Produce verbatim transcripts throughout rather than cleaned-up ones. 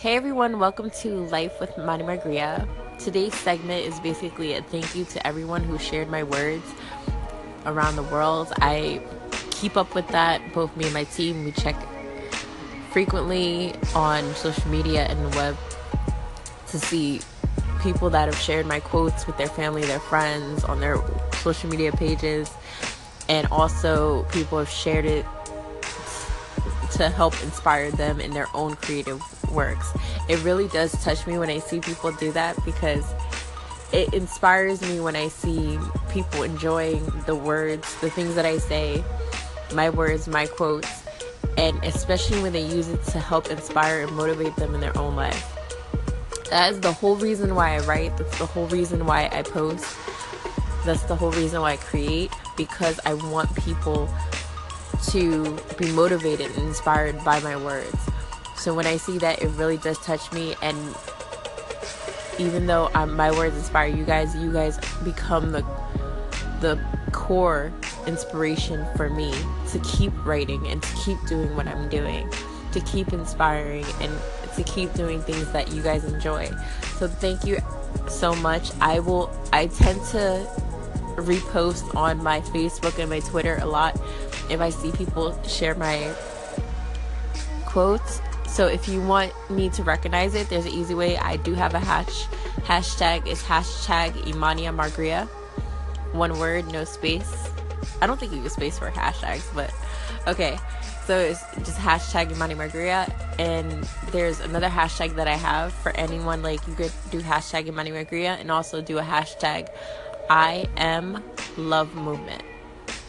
Hey everyone, welcome to Life with Amani Margreya. Today's segment is basically a thank you to everyone who shared my words around the world. I keep up with that, both me and my team. We check frequently on social media and the web to see people that have shared my quotes with their family, their friends, on their social media pages, and also people have shared it to help inspire them in their own creative works. It really does touch me when I see people do that, because it inspires me when I see people enjoying the words, the things that I say, my words, my quotes, and especially when they use it to help inspire and motivate them in their own life. That is the whole reason why I write. That's the whole reason why I post. That's the whole reason why I create, because I want people to be motivated and inspired by my words. So when I see that, it really does touch me. And even though I'm, my words inspire you guys, you guys become the the core inspiration for me to keep writing and to keep doing what I'm doing, to keep inspiring and to keep doing things that you guys enjoy. So thank you so much. I will. I tend to repost on my Facebook and my Twitter a lot if I see people share my quotes. So if you want me to recognize it, there's an easy way. I do have a hash, hashtag. It's hashtag Amani Margreya. One word, no space. I don't think you use space for hashtags, but okay. So it's just hashtag Amani Margreya. And there's another hashtag that I have for anyone. Like, you could do hashtag Amani Margreya and also do a hashtag I am love movement.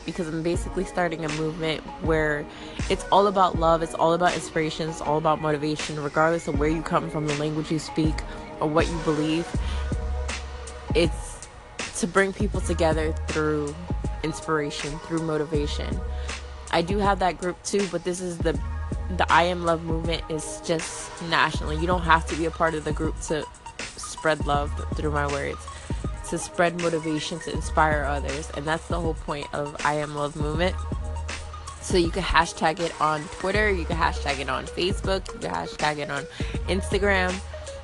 Because I'm basically starting a movement where it's all about love, it's all about inspiration, it's all about motivation, regardless of where you come from, the language you speak, or what you believe. It's to bring people together through inspiration, through motivation. I do have that group too, but this is the the I Am Love movement is just nationally. You don't have to be a part of the group to spread love through my words, to spread motivation, to inspire others. And that's the whole point of I Am Love movement. So you can hashtag it on Twitter, you can hashtag it on Facebook, you can hashtag it on Instagram.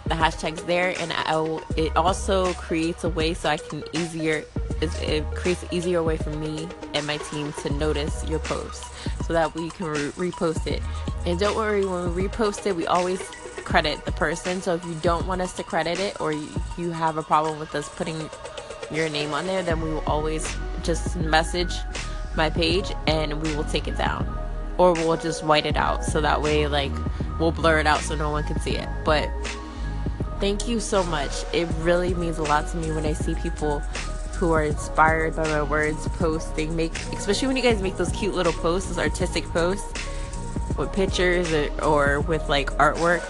The hashtag's there, and I will, it also creates a way so I can easier it creates an easier way for me and my team to notice your posts, so that we can re- repost it. And don't worry, when we repost it, we always credit the person. So if you don't want us to credit it, or you, you have a problem with us putting your name on there, then we will always just message my page and we will take it down, or we'll just white it out, so that way, like, we'll blur it out so no one can see it. But thank you so much. It really means a lot to me when I see people who are inspired by my words posting, make especially when you guys make those cute little posts, those artistic posts with pictures or, or with like artwork.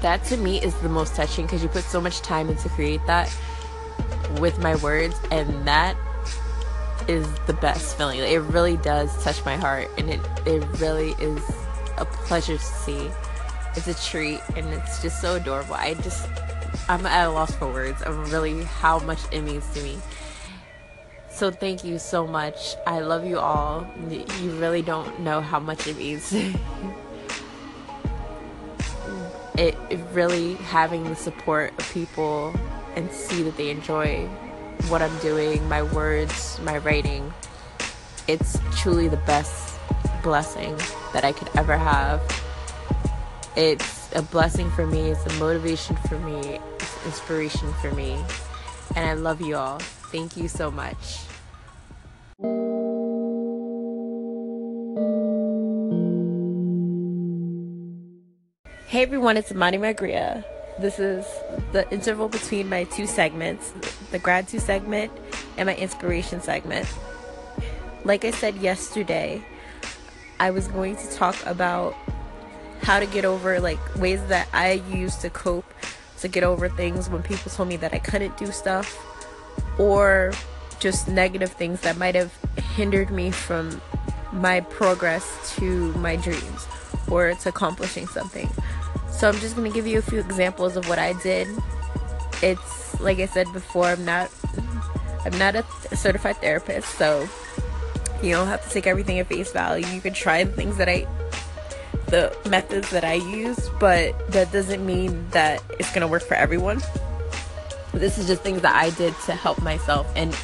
That to me is the most touching, because you put so much time into create that with my words, and that is the best feeling. It really does touch my heart, and it, it really is a pleasure to see. It's a treat, and it's just so adorable. I just, I'm at a loss for words of really how much it means to me. So thank you so much. I love you all. You really don't know how much it means to me. It, it really, having the support of people and see that they enjoy what I'm doing, my words, my writing, it's truly the best blessing that I could ever have. It's a blessing for me, it's a motivation for me, it's inspiration for me, and I love you all. Thank you so much. Hey everyone, it's Amani Margreya. This is the interval between my two segments, the grad two segment and my inspiration segment. Like I said yesterday, I was going to talk about how to get over, like, ways that I used to cope to get over things when people told me that I couldn't do stuff, or just negative things that might have hindered me from my progress to my dreams or to accomplishing something. So I'm just going to give you a few examples of what I did. It's, like I said before, I'm not I'm not a certified therapist, so you don't have to take everything at face value. You can try the things that I the methods that I used, but that doesn't mean that it's going to work for everyone. This is just things that I did to help myself, and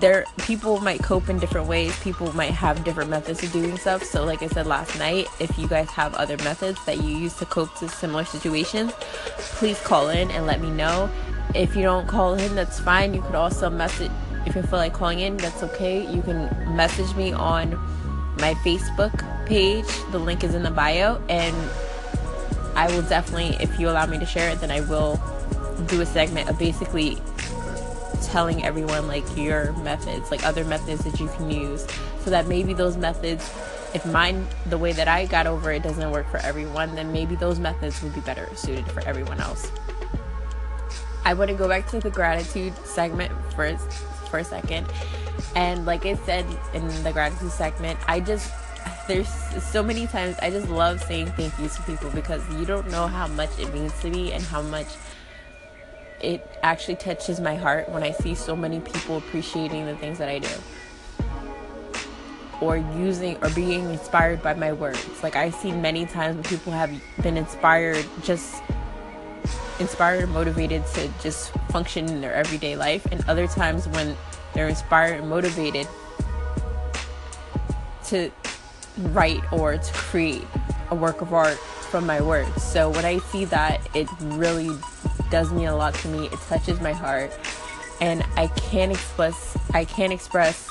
there, people might cope in different ways. People might have different methods of doing stuff. So like I said last night, if you guys have other methods that you use to cope to similar situations, please call in and let me know. If you don't call in, that's fine. You could also message, if you feel like calling in, that's okay. You can message me on my Facebook page. The link is in the bio, and I will definitely, if you allow me to share it, then I will do a segment of basically telling everyone like your methods, like other methods that you can use, so that maybe those methods, if mine, the way that I got over it doesn't work for everyone, then maybe those methods would be better suited for everyone else. I want to go back to the gratitude segment first for a second, and like I said in the gratitude segment, I just, there's so many times I just love saying thank yous to people, because you don't know how much it means to me and how much it actually touches my heart when I see so many people appreciating the things that I do, or using or being inspired by my words. Like I've seen many times when people have been inspired, just inspired and motivated to just function in their everyday life, and other times when they're inspired and motivated to write or to create a work of art from my words. So when I see that, it really does mean a lot to me. It touches my heart, and I can't express I can't express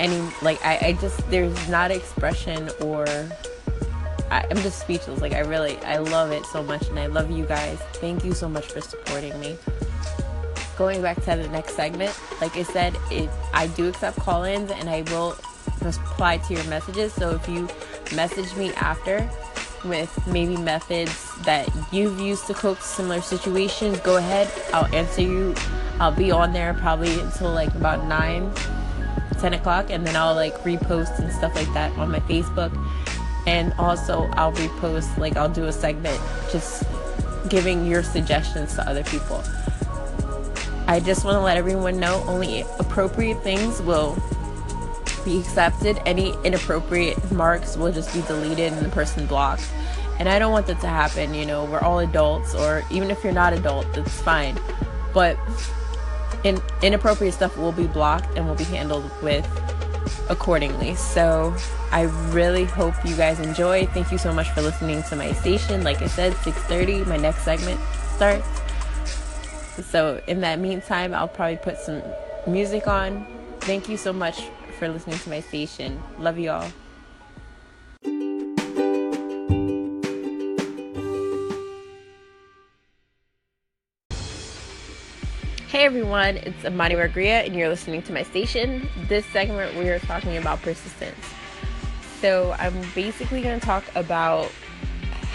any, like I, I just, there's not expression, or I, I'm just speechless. Like I really, I love it so much, and I love you guys. Thank you so much for supporting me. Going back to the next segment, like I said, it, I do accept call-ins, and I will reply to your messages. So if you message me after with maybe methods that you've used to cope to similar situations, go ahead, I'll answer you. I'll be on there probably until like about nine, ten o'clock, and then I'll like repost and stuff like that on my Facebook, and also I'll repost, like I'll do a segment just giving your suggestions to other people. I just want to let everyone know only appropriate things will be accepted. Any inappropriate marks will just be deleted and the person blocked, and I don't want that to happen. You know, we're all adults, or even if you're not adult, that's fine, but in, inappropriate stuff will be blocked and will be handled with accordingly. So I really hope you guys enjoy. Thank you so much for listening to my station. Like I said, six thirty my next segment starts, so in that meantime I'll probably put some music on. Thank you so much for listening to my station. Love you all. Hey everyone, it's Amani Margreya, and you're listening to my station. This segment we are talking about persistence. So I'm basically going to talk about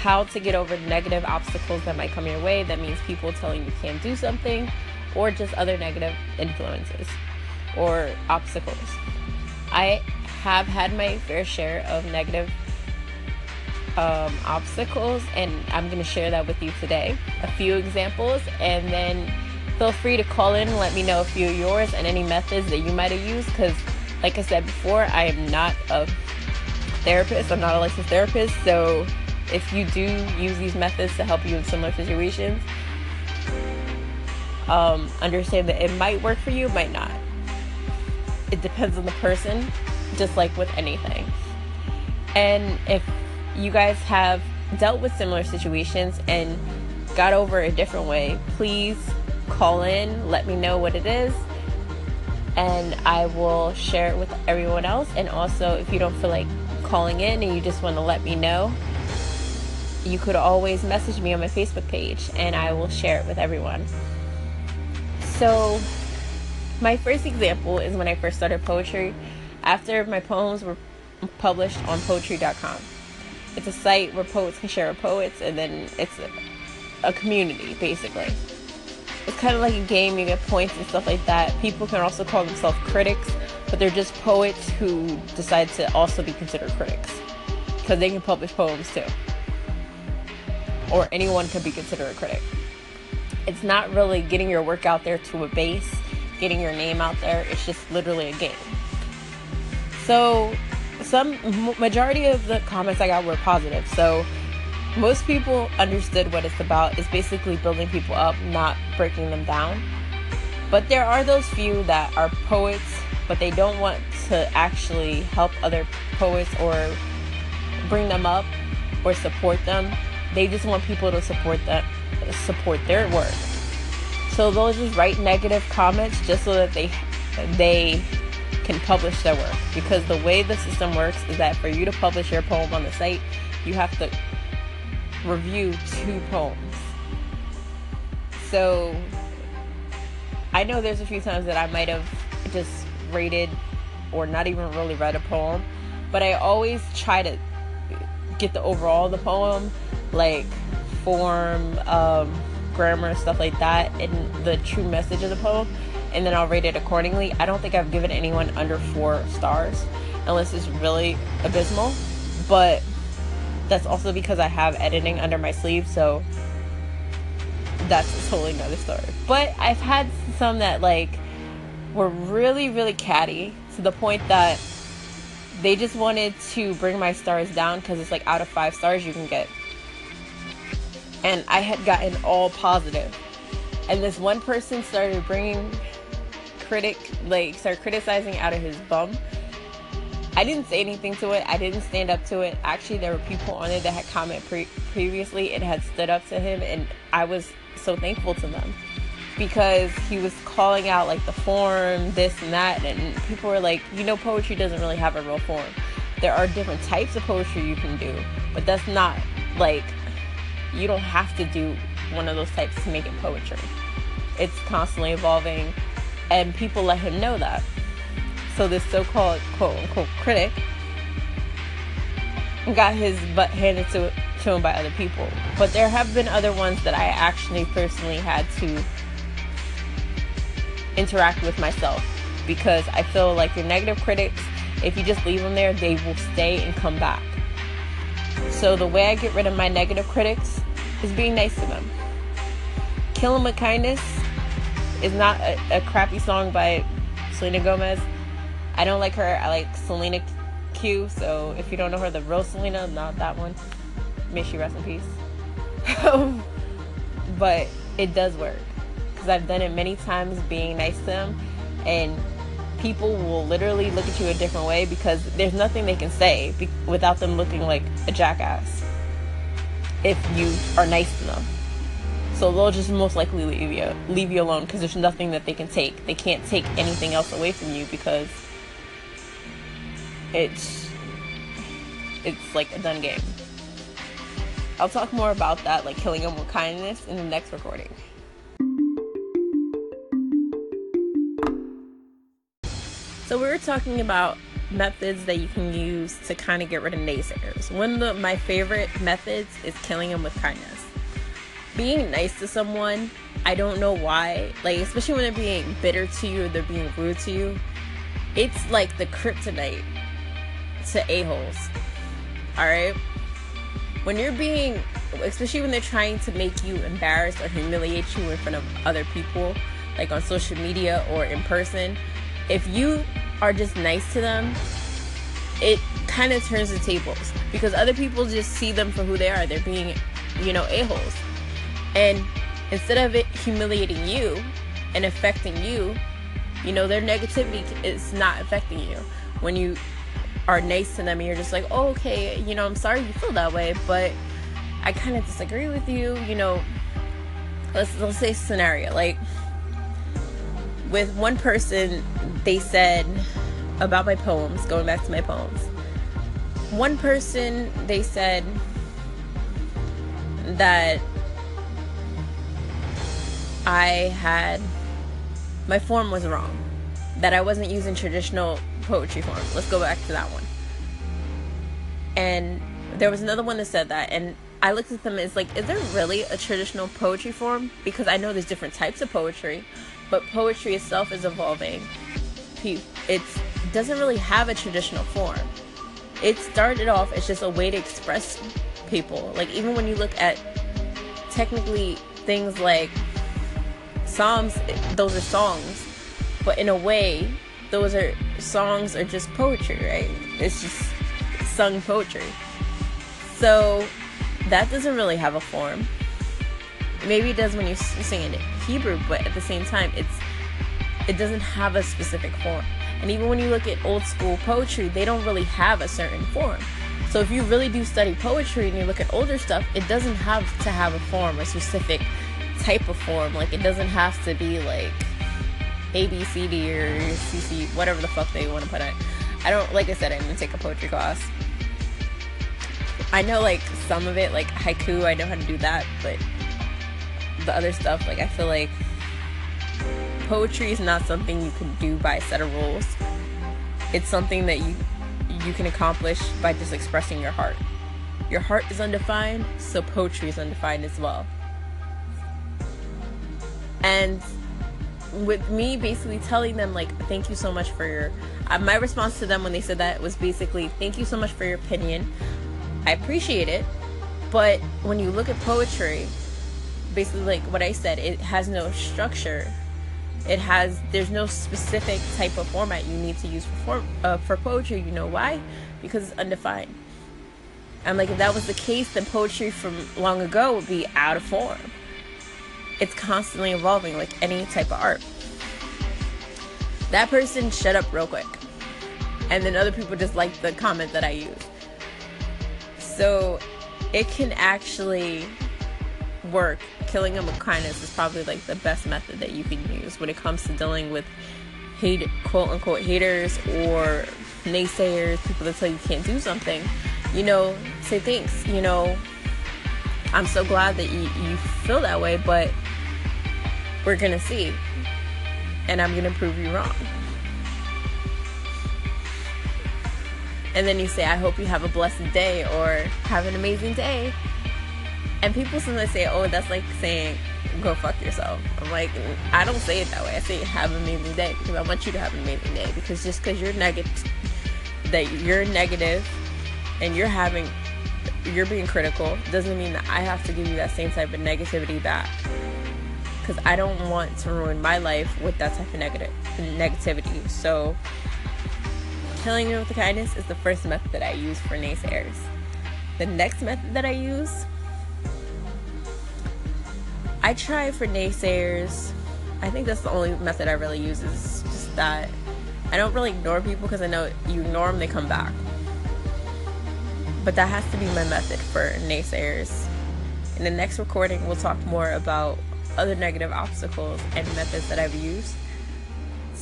how to get over negative obstacles that might come your way. That means people telling you can't do something, or just other negative influences or obstacles. I have had my fair share of negative um, obstacles, and I'm going to share that with you today. A few examples, and then feel free to call in and let me know a few of yours and any methods that you might have used, because like I said before, I am not a therapist. I'm not a licensed therapist, so if you do use these methods to help you in similar situations, um, understand that it might work for you, it might not. It depends on the person, just like with anything. And if you guys have dealt with similar situations and got over a different way, please call in, let me know what it is, and I will share it with everyone else. And also, if you don't feel like calling in and you just want to let me know, you could always message me on my Facebook page, and I will share it with everyone. So my first example is when I first started poetry, after my poems were published on poetry dot com. It's a site where poets can share with poets, and then it's a, a community, basically. It's kind of like a game, you get points and stuff like that. People can also call themselves critics, but they're just poets who decide to also be considered critics, because they can publish poems too. Or anyone can be considered a critic. It's not really getting your work out there to a base, getting your name out there. It's just literally a game. So some majority of the comments I got were positive. So most people understood what it's about. It's basically building people up, not breaking them down. But there are those few that are poets, but they don't want to actually help other poets or bring them up or support them. They just want people to support that, support their work. So they'll just write negative comments just so that they they can publish their work. Because the way the system works is that for you to publish your poem on the site, you have to review two poems. So I know there's a few times that I might have just rated or not even really read a poem, but I always try to get the overall of the poem, like form, um, grammar, stuff like that, and the true message of the poem, and then I'll rate it accordingly. I don't think I've given anyone under four stars, unless it's really abysmal, but that's also because I have editing under my sleeve, so that's a totally another story. But I've had some that, like, were really, really catty, to the point that they just wanted to bring my stars down because it's like out of five stars you can get. And I had gotten all positive. And this one person started bringing critic, like, started criticizing out of his bum. I didn't say anything to it. I didn't stand up to it. Actually, there were people on it that had commented pre- previously and had stood up to him. And I was so thankful to them because he was calling out, like, the form, this and that. And people were like, you know, poetry doesn't really have a real form. There are different types of poetry you can do, but that's not, like, you don't have to do one of those types to make it poetry. It's constantly evolving, and people let him know that. So this so-called quote-unquote critic got his butt handed to, to him by other people. But there have been other ones that I actually personally had to interact with myself, because I feel like your negative critics, if you just leave them there, they will stay and come back. So the way I get rid of my negative critics is being nice to them. Kill 'Em With Kindness is not a, a crappy song by Selena Gomez. I don't like her. I like Selena Q. So if you don't know her, the real Selena, not that one. May she rest in peace. But it does work, because I've done it many times, being nice to them, and people will literally look at you a different way because there's nothing they can say be- without them looking like a jackass if you are nice to them. So they'll just most likely leave you leave you alone because there's nothing that they can take. They can't take anything else away from you because it's it's like a done game. I'll talk more about that, like killing them with kindness, in the next recording. So we were talking about methods that you can use to kind of get rid of naysayers. One of my favorite methods is killing them with kindness. Being nice to someone, I don't know why, like, especially when they're being bitter to you or they're being rude to you, it's like the kryptonite to a-holes, all right? When you're being, especially when they're trying to make you embarrassed or humiliate you in front of other people, like on social media or in person, if you are just nice to them, it kind of turns the tables, because other people just see them for who they are. They're being, you know, a-holes. And instead of it humiliating you and affecting you, you know, their negativity is not affecting you. When you are nice to them and you're just like, oh, okay, you know, I'm sorry you feel that way, but I kind of disagree with you. You know, let's, let's say scenario, like, with one person, they said about my poems, going back to my poems. One person, they said that I had, my form was wrong, that I wasn't using traditional poetry form. Let's go back to that one. And there was another one that said that, and I looked at them and it's like, is there really a traditional poetry form? Because I know there's different types of poetry, but poetry itself is evolving. It doesn't really have a traditional form. It started off as just a way to express people. Like, even when you look at technically things like Psalms, those are songs, but in a way, those are songs are just poetry, right? It's just sung poetry. So that doesn't really have a form. Maybe it does when you're singing it Hebrew, but at the same time, it's it doesn't have a specific form. And even when you look at old school poetry, they don't really have a certain form. So if you really do study poetry and you look at older stuff, it doesn't have to have a form, a specific type of form. Like, it doesn't have to be like A, B, C, D, or C, C, whatever the fuck they want to put on. I don't, like I said, I didn't take a poetry class. I know, like, some of it, like haiku, I know how to do that, but the other stuff, like, I feel like poetry is not something you can do by a set of rules. It's something that you you can accomplish by just expressing your heart. Your heart is undefined, so poetry is undefined as well. And with me basically telling them, like, thank you so much for your... Uh, my response to them when they said that was basically, thank you so much for your opinion. I appreciate it, but when you look at poetry, basically like what I said, it has no structure. It has, there's no specific type of format you need to use for form, uh, for poetry. You know why? Because it's undefined. And like, if that was the case, then poetry from long ago would be out of form. It's constantly evolving, like any type of art. That person shut up real quick. And then other people just liked the comment that I used. So it can actually work. Killing them with kindness is probably like the best method that you can use when it comes to dealing with hate, quote unquote, haters or naysayers, people that tell you can't do something. You know, say thanks. You know, I'm so glad that you, you feel that way, but we're gonna see, and I'm gonna prove you wrong. And then you say, I hope you have a blessed day, or have an amazing day. And people sometimes say, oh, that's like saying, go fuck yourself. I'm like, I don't say it that way. I say, have an amazing day, because I want you to have an amazing day. Because just because you're negative, that you're negative and you're having, you're being critical, doesn't mean that I have to give you that same type of negativity back. Because I don't want to ruin my life with that type of negative negativity. So killing them with the kindness is the first method that I use for naysayers. The next method that I use, I try for naysayers. I think that's the only method I really use, is just that I don't really ignore people, because I know you ignore them, they come back. But that has to be my method for naysayers. In the next recording, we'll talk more about other negative obstacles and methods that I've used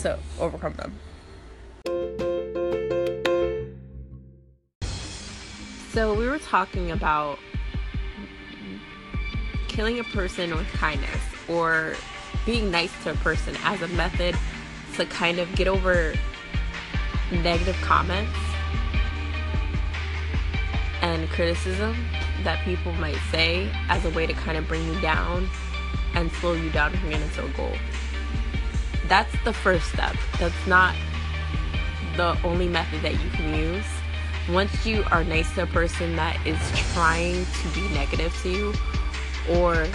to overcome them. So we were talking about killing a person with kindness, or being nice to a person, as a method to kind of get over negative comments and criticism that people might say, as a way to kind of bring you down and slow you down from getting to a goal. That's the first step. That's not the only method that you can use. Once you are nice to a person that is trying to be negative to you, or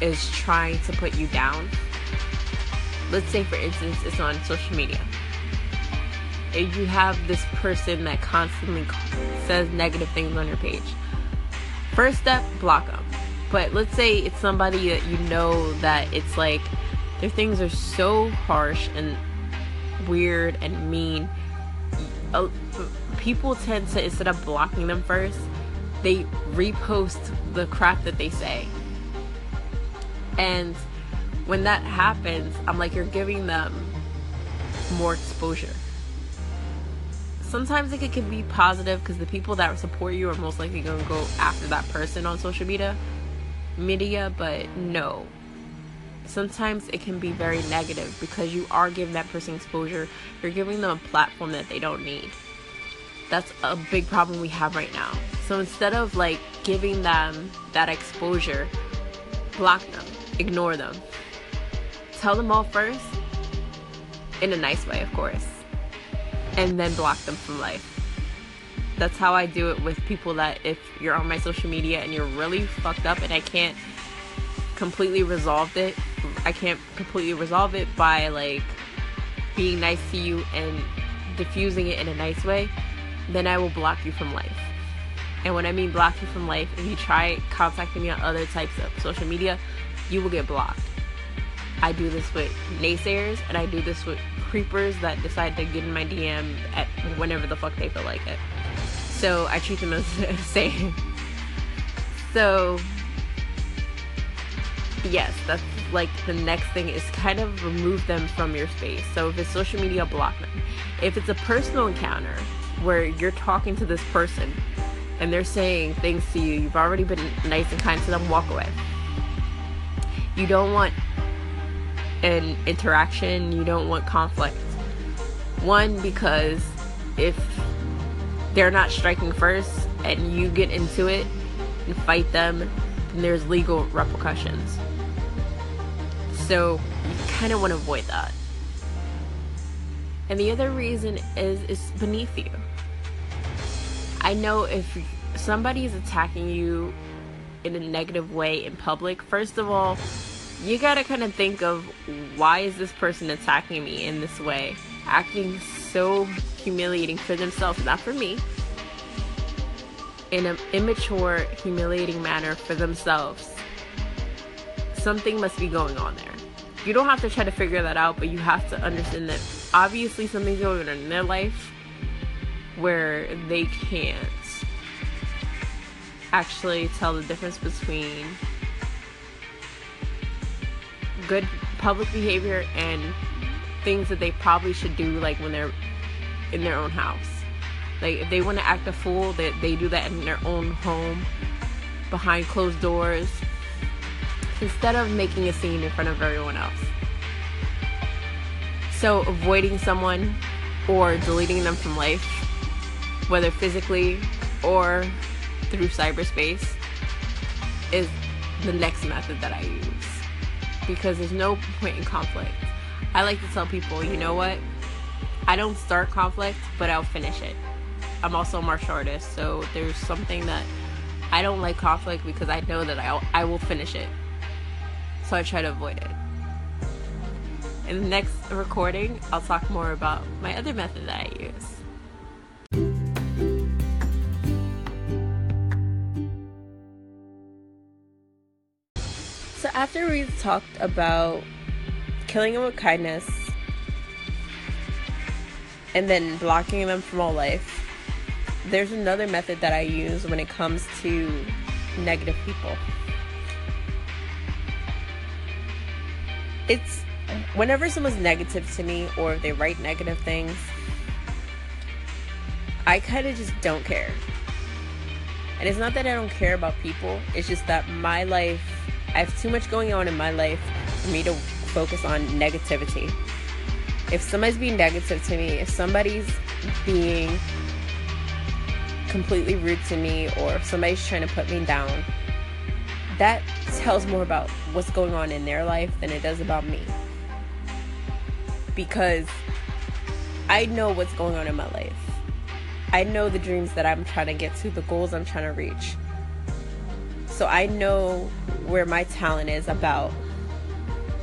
is trying to put you down. Let's say, for instance, it's on social media. If you have this person that constantly says negative things on your page, first step, block them. But let's say it's somebody that you know that it's like, their things are so harsh and weird and mean. People tend to, instead of blocking them first, they repost the crap that they say. And when that happens, I'm like, you're giving them more exposure. Sometimes it can be positive, because the people that support you are most likely going to go after that person on social media, media, but no. Sometimes it can be very negative, because you are giving that person exposure. You're giving them a platform that they don't need. That's a big problem we have right now. So instead of like giving them that exposure, block them, ignore them. Tell them all first, in a nice way, of course, and then block them from life. That's how I do it with people that, if you're on my social media and you're really fucked up and I can't completely resolve it, I can't completely resolve it by like being nice to you and diffusing it in a nice way, then I will block you from life. And when I mean block you from life, if you try contacting me on other types of social media, you will get blocked. I do this with naysayers, and I do this with creepers that decide to get in my D M at whenever the fuck they feel like it. So I treat them as the same. So yes, that's like the next thing, is kind of remove them from your space. So if it's social media, block them. If it's a personal encounter where you're talking to this person and they're saying things to you, you've already been nice and kind to them, walk away. You don't want an interaction, you don't want conflict. One, because if they're not striking first and you get into it and fight them, then there's legal repercussions. So you kind of want to avoid that. And the other reason is it's beneath you. I know if somebody is attacking you in a negative way in public, first of all, you gotta kind of think of, why is this person attacking me in this way, acting so humiliating for themselves, not for me, in an immature, humiliating manner for themselves. Something must be going on there. You don't have to try to figure that out, but you have to understand that obviously something's going on in their life where they can't actually tell the difference between good public behavior and things that they probably should do, like when they're in their own house. Like if they want to act a fool, that they, they do that in their own home behind closed doors instead of making a scene in front of everyone else. So avoiding someone or deleting them from life, whether physically or through cyberspace, is the next method that I use, because there's no point in conflict. I like to tell people, you know what, I don't start conflict, but I'll finish it. I'm also a martial artist, so there's something that I don't like conflict, because I know that I'll, I will finish it. So I try to avoid it. In the next recording, I'll talk more about my other method that I use. So after we've talked about killing them with kindness and then blocking them from all life, there's another method that I use when it comes to negative people. It's whenever someone's negative to me, or if they write negative things, I kind of just don't care. And it's not that I don't care about people, it's just that my life, I have too much going on in my life for me to focus on negativity. If somebody's being negative to me, if somebody's being completely rude to me, or if somebody's trying to put me down, that tells more about what's going on in their life than it does about me. Because I know what's going on in my life. I know the dreams that I'm trying to get to, the goals I'm trying to reach. So I know where my talent is about,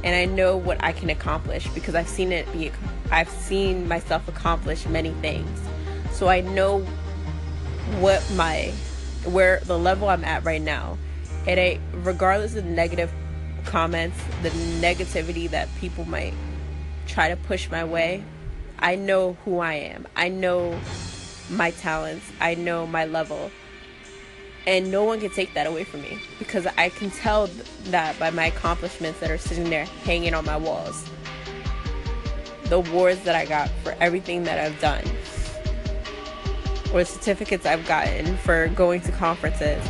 and I know what I can accomplish, because I've seen it be, I've seen myself accomplish many things. So I know what my, where the level I'm at right now. And I, regardless of the negative comments, the negativity that people might try to push my way, I know who I am. I know my talents. I know my level. And no one can take that away from me, because I can tell that by my accomplishments that are sitting there hanging on my walls. The awards that I got for everything that I've done, or certificates I've gotten for going to conferences,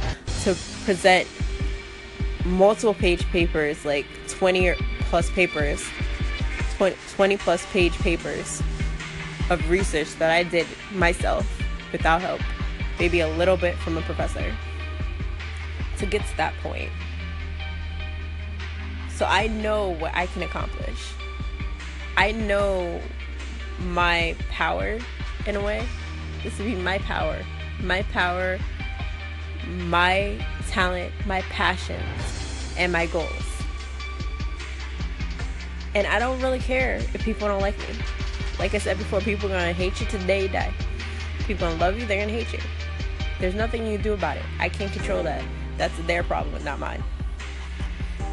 to present multiple page papers, like twenty plus papers, twenty plus page papers of research that I did myself without help. Maybe a little bit from a professor, to get to that point. So I know what I can accomplish. I know my power, in a way. This would be my power. My power, my talent, my passions, and my goals. And I don't really care if people don't like me. Like I said before, people are going to hate you till the day you die. People are going to love you, they're going to hate you. There's nothing you can do about it. I can't control that. That's their problem, not mine.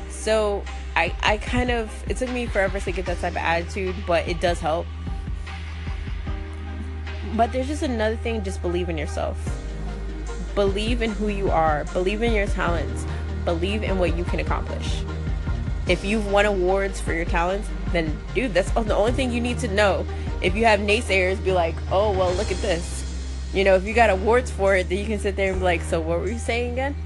So I, I kind of, it took me forever to get that type of attitude, but it does help. But there's just another thing, just believe in yourself. Believe in who you are. Believe in your talents. Believe in what you can accomplish. If you've won awards for your talents, then dude, that's the only thing you need to know. If you have naysayers, be like, oh, well, look at this. You know, if you got awards for it, then you can sit there and be like, so what were you saying again?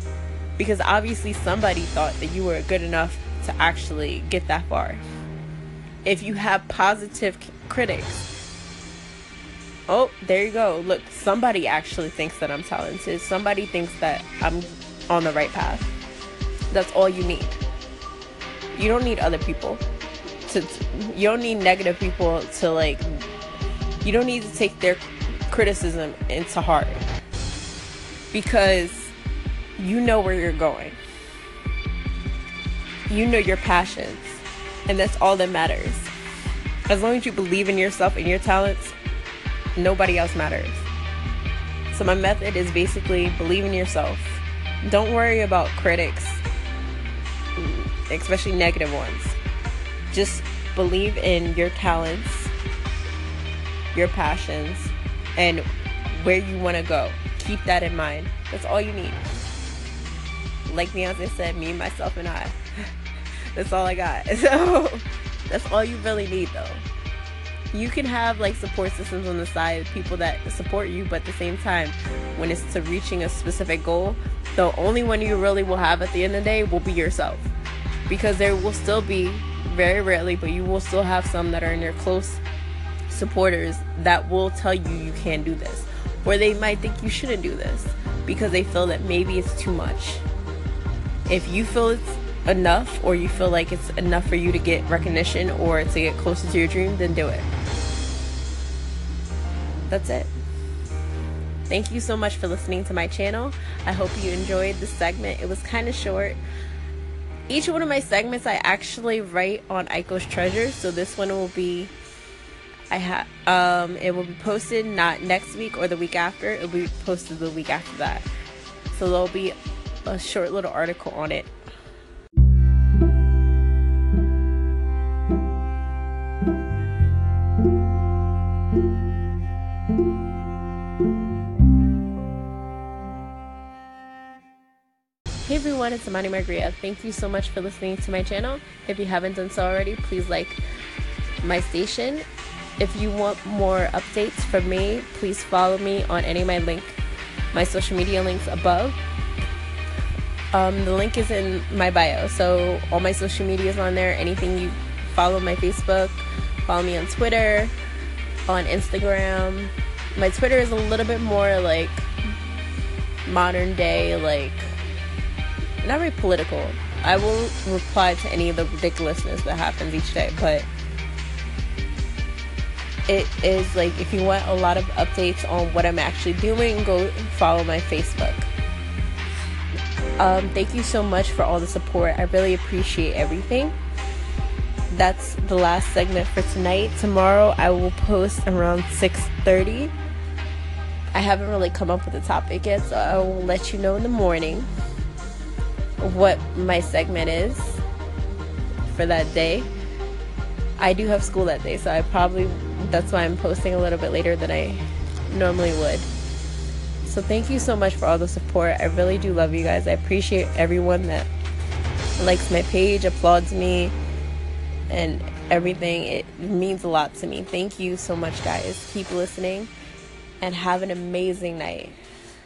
Because obviously somebody thought that you were good enough to actually get that far. If you have positive critics, oh, there you go. Look, somebody actually thinks that I'm talented. Somebody thinks that I'm on the right path. That's all you need. You don't need other people. To, you don't need negative people to, like, you don't need to take their criticism into heart. Because you know where you're going. You know your passions. And that's all that matters. As long as you believe in yourself and your talents, nobody else matters. So my method is basically believe in yourself. Don't worry about critics, especially negative ones. Just believe in your talents, your passions, and where you want to go. Keep that in mind. That's all you need. Like Beyonce said, me, myself, and I. That's all I got. So that's all you really need, though. You can have, like, support systems on the side, people that support you, but at the same time, when it's to reaching a specific goal, the only one you really will have at the end of the day will be yourself. Because there will still be, very rarely, but you will still have some that are in your close supporters that will tell you you can't do this. Or they might think you shouldn't do this because they feel that maybe it's too much. If you feel it's enough, or you feel like it's enough for you to get recognition or to get closer to your dream, then do it. That's it. Thank you so much for listening to my channel. I hope you enjoyed the segment. It was kind of short. Each one of my segments I actually write on Aiko's Treasure, so this one will be I have um it will be posted not next week or the week after. It'll be posted the week after that. So there'll be a short little article on it. Hey everyone, it's Amani Margreya. Thank you so much for listening to my channel. If you haven't done so already, please like my station. If you want more updates from me, please follow me on any of my link, my social media links above. Um, the link is in my bio, so all my social media is on there. Anything you follow my Facebook, follow me on Twitter, on Instagram. My Twitter is a little bit more like modern day, like not very political. I will reply to any of the ridiculousness that happens each day, but it is like, if you want a lot of updates on what I'm actually doing, go follow my Facebook. Um, thank you so much for all the support. I really appreciate everything. That's the last segment for tonight. Tomorrow I will post around six thirty. I haven't really come up with a topic yet, so I will let you know in the morning what my segment is for that day. I do have school that day, so I probably, that's why I'm posting a little bit later than I normally would. So thank you so much for all the support. I really do love you guys. I appreciate everyone that likes my page, applauds me, and everything. It means a lot to me. Thank you so much, guys. Keep listening and have an amazing night.